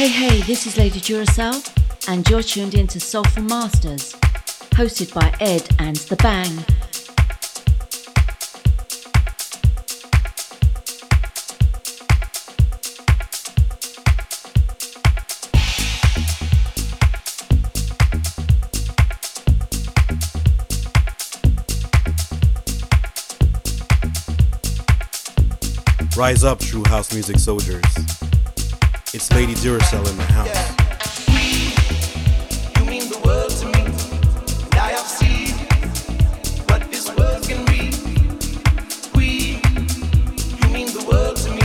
Hey, this is Lady Duracell, and you're tuned in to Soulful Masters, hosted by Ed and The Bang. Rise up, true house music soldiers. It's Lady Duracell in the house. Yeah. You mean the world to me, and I have seen what this world can be. You mean the world to me,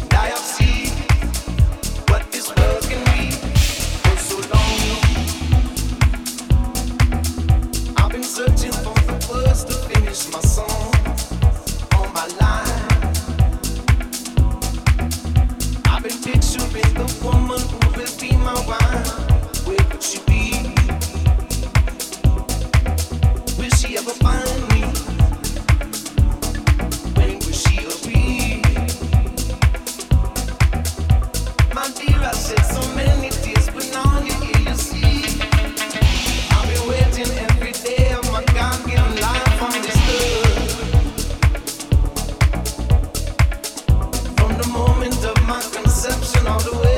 and I have seen what this world can be. For so long, I've been searching for the words to finish my song. The woman who will be my wife, where could she be? Will she ever find me? When will she be? My dear, I said so many tears, but now you're here, you see. I've been waiting every day of my goddamn life on this earth. From the moment of my conception all the way.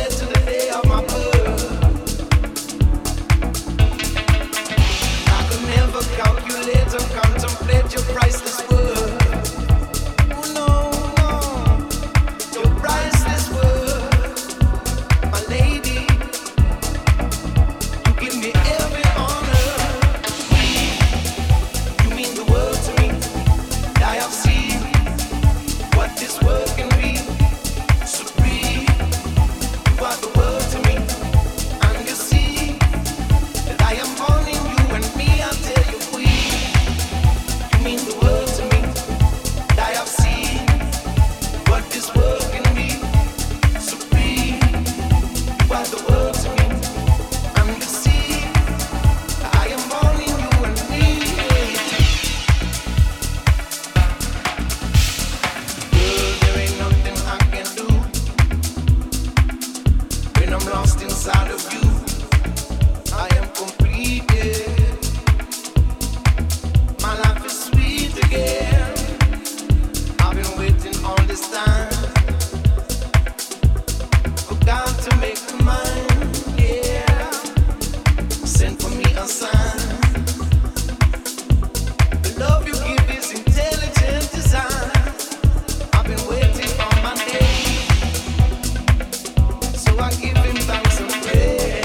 Give him thanks and praise.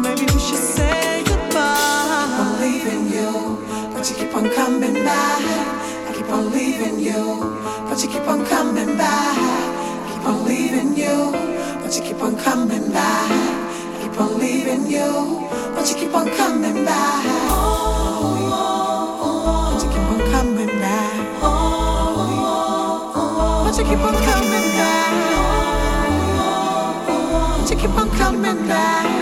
maybe we should say goodbye. I'm leaving you, but you keep on coming back. I keep on leaving you, but you keep on coming back. I keep on leaving you, but you keep on coming back. I keep on leaving you, but you keep on coming back. Oh, but you keep on coming back. Oh, but you keep on coming back. Oh, but you keep on coming back. Oh, but you keep on coming back.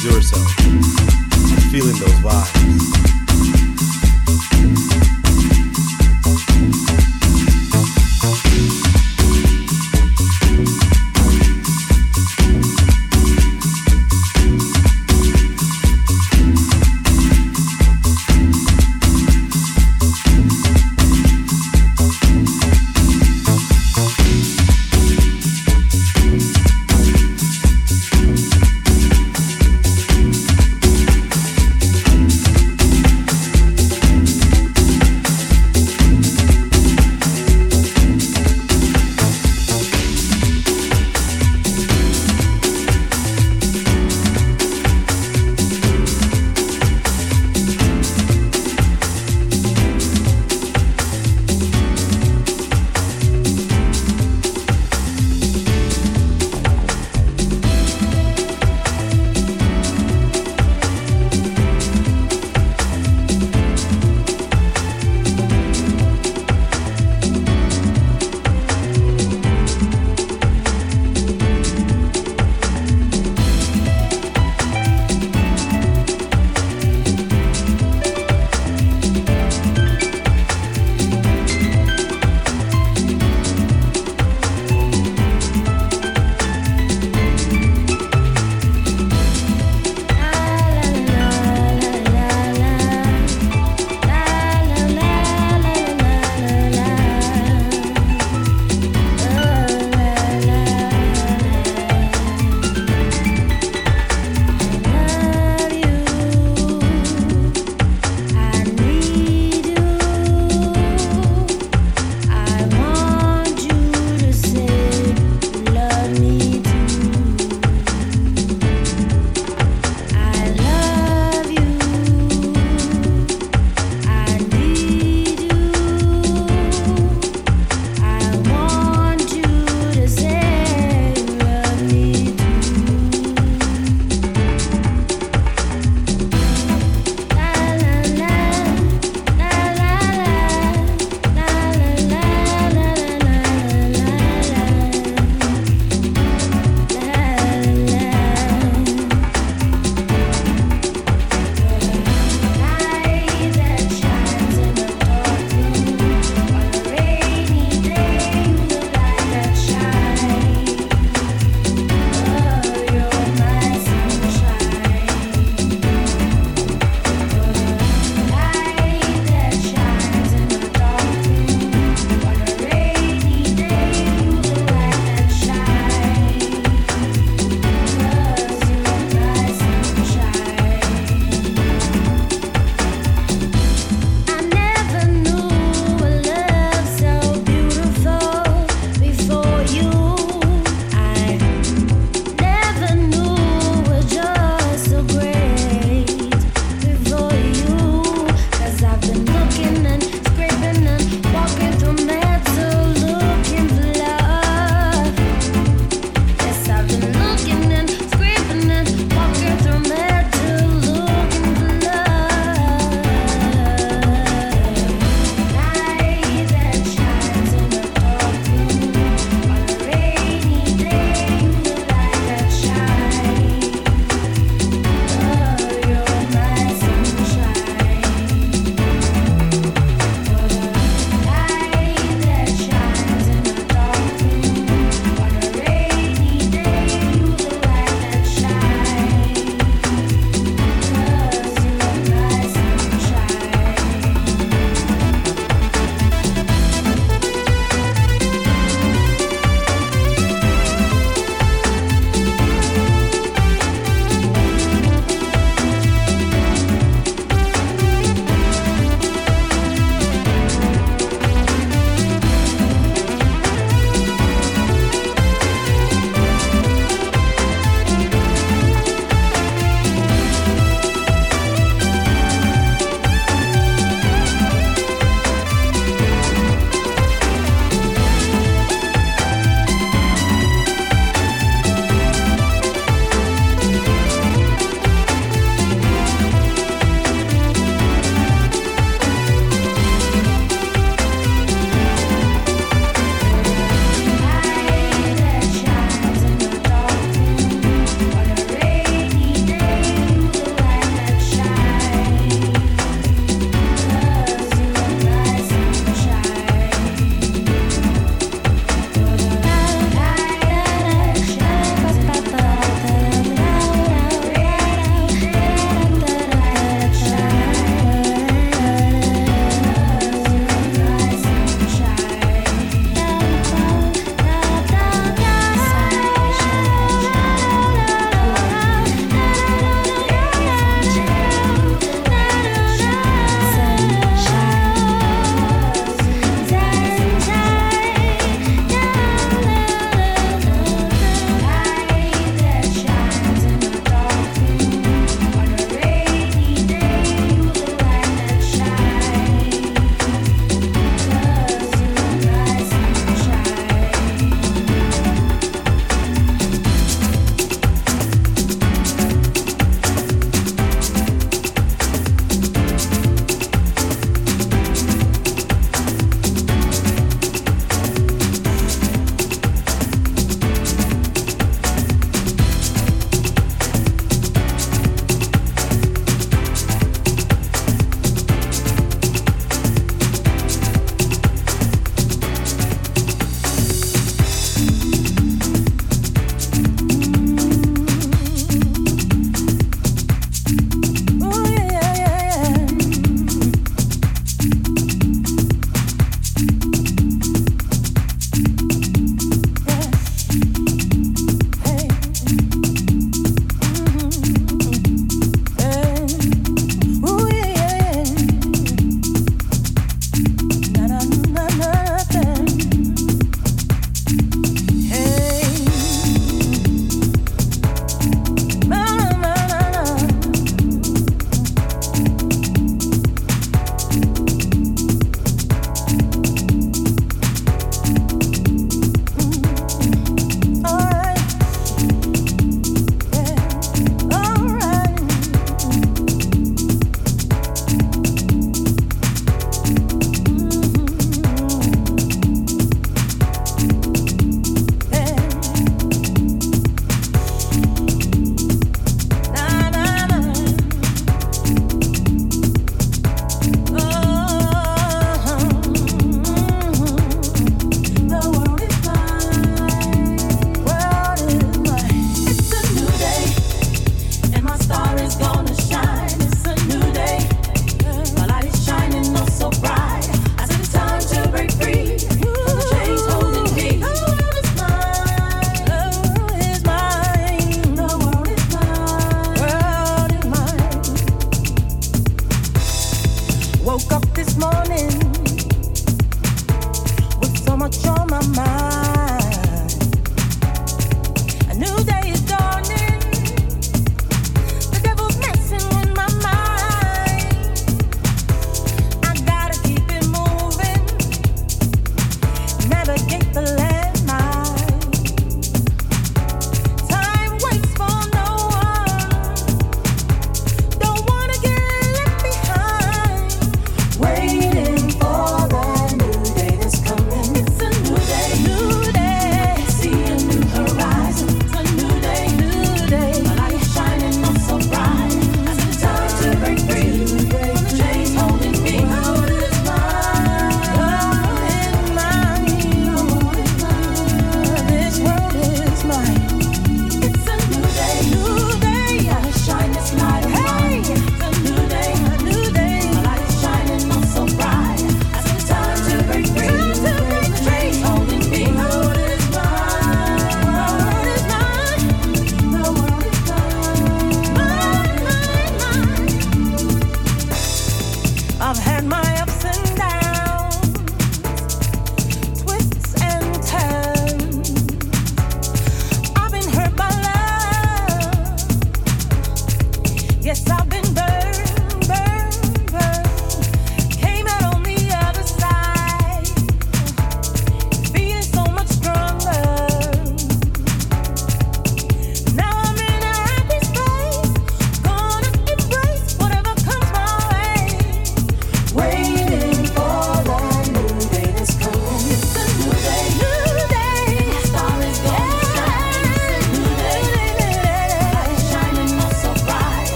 Duracell. Feeling those vibes.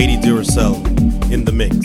Lady Duracell in the mix.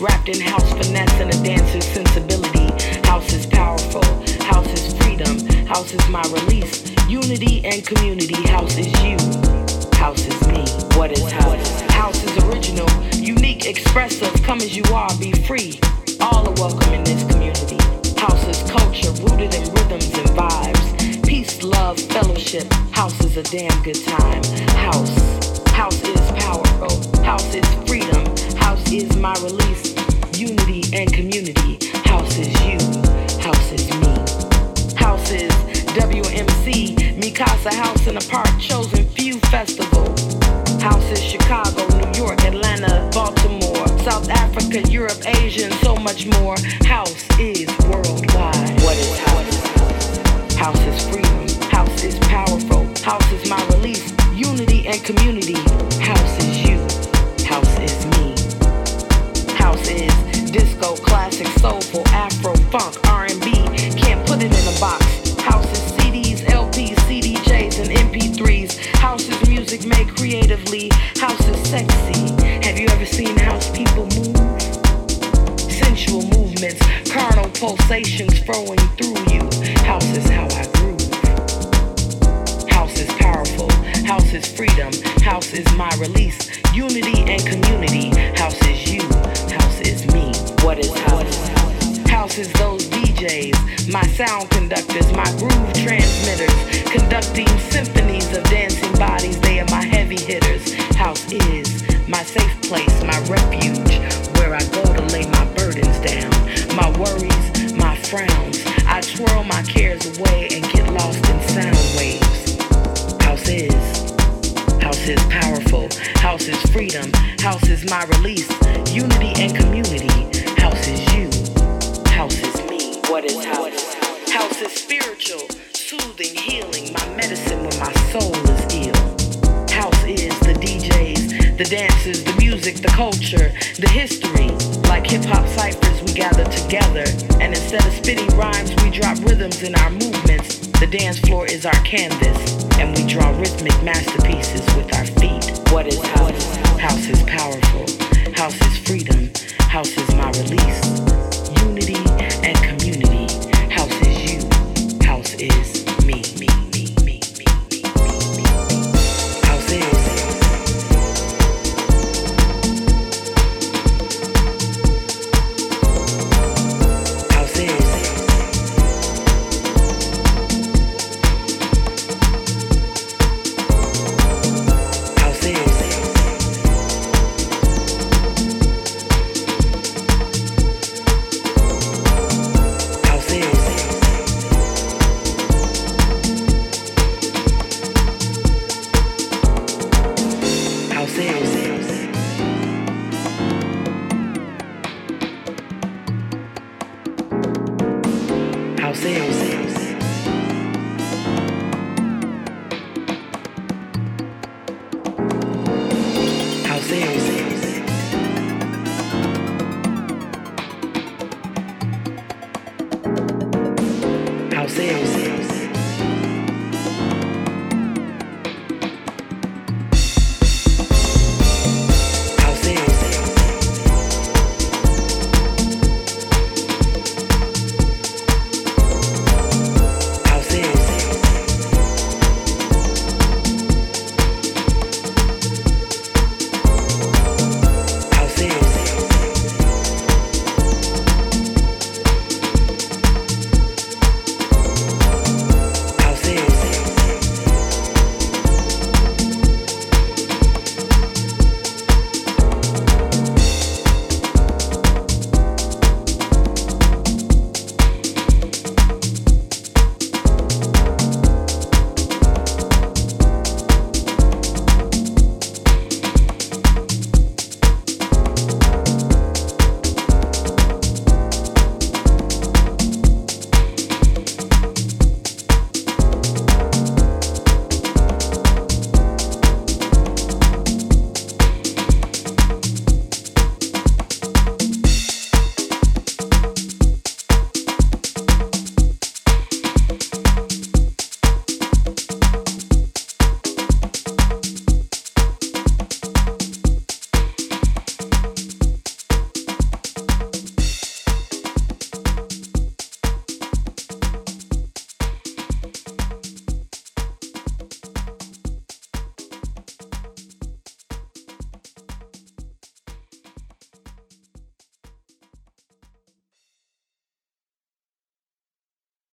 wrapped in house finesse and a dancer's sensibility. House is powerful, house is freedom, house is my release. Unity and community, house is you, house is me. What is house? House is original, unique, expressive, come as you are, be free. All are welcome in this community. House is culture, rooted in rhythms and vibes. Peace, love, fellowship, house is a damn good time. House is powerful, house is freedom, house is my release. Unity and community, house is you, house is me. House is WMC, Mikasa House in the Park, Chosen Few Festival. House is Chicago, New York, Atlanta, Baltimore, South Africa, Europe, Asia, and so much more. House is worldwide. What is house? House is freedom, house is powerful, house is my release. Unity and community, house is you, house is me. House is disco, classic, soulful, afro, funk, R&B. Can't put it in a box. House is CDs, LPs, CDJs, and MP3s. House is music made creatively. House is sexy. Have you ever seen house people move? Sensual movements, carnal pulsations flowing through you. House is how I groove. House is powerful. House is freedom, house is my release. Unity and community, house is you, house is me. What is house? House is those DJs, my sound conductors, my groove transmitters, conducting symphonies of dancing bodies, they are my heavy hitters. House is my safe place, my refuge, where I go to lay my burdens down, my worries, my frowns. I twirl my cares away and get lost in sound waves. House is powerful, house is freedom, house is my release, unity and community, house is you, house is me. What is house? House is spiritual, soothing, healing, my medicine when my soul is ill. House is the DJs, the dancers, the music, the culture, the history. Like hip-hop ciphers we gather together, and instead of spitting rhymes we drop rhythms in our movements. The dance floor is our canvas, and we draw rhythmic masterpieces with our feet. What is house? House is powerful. House is freedom. House is my release. Unity and community. House is you. House is me. House is. House is. House is.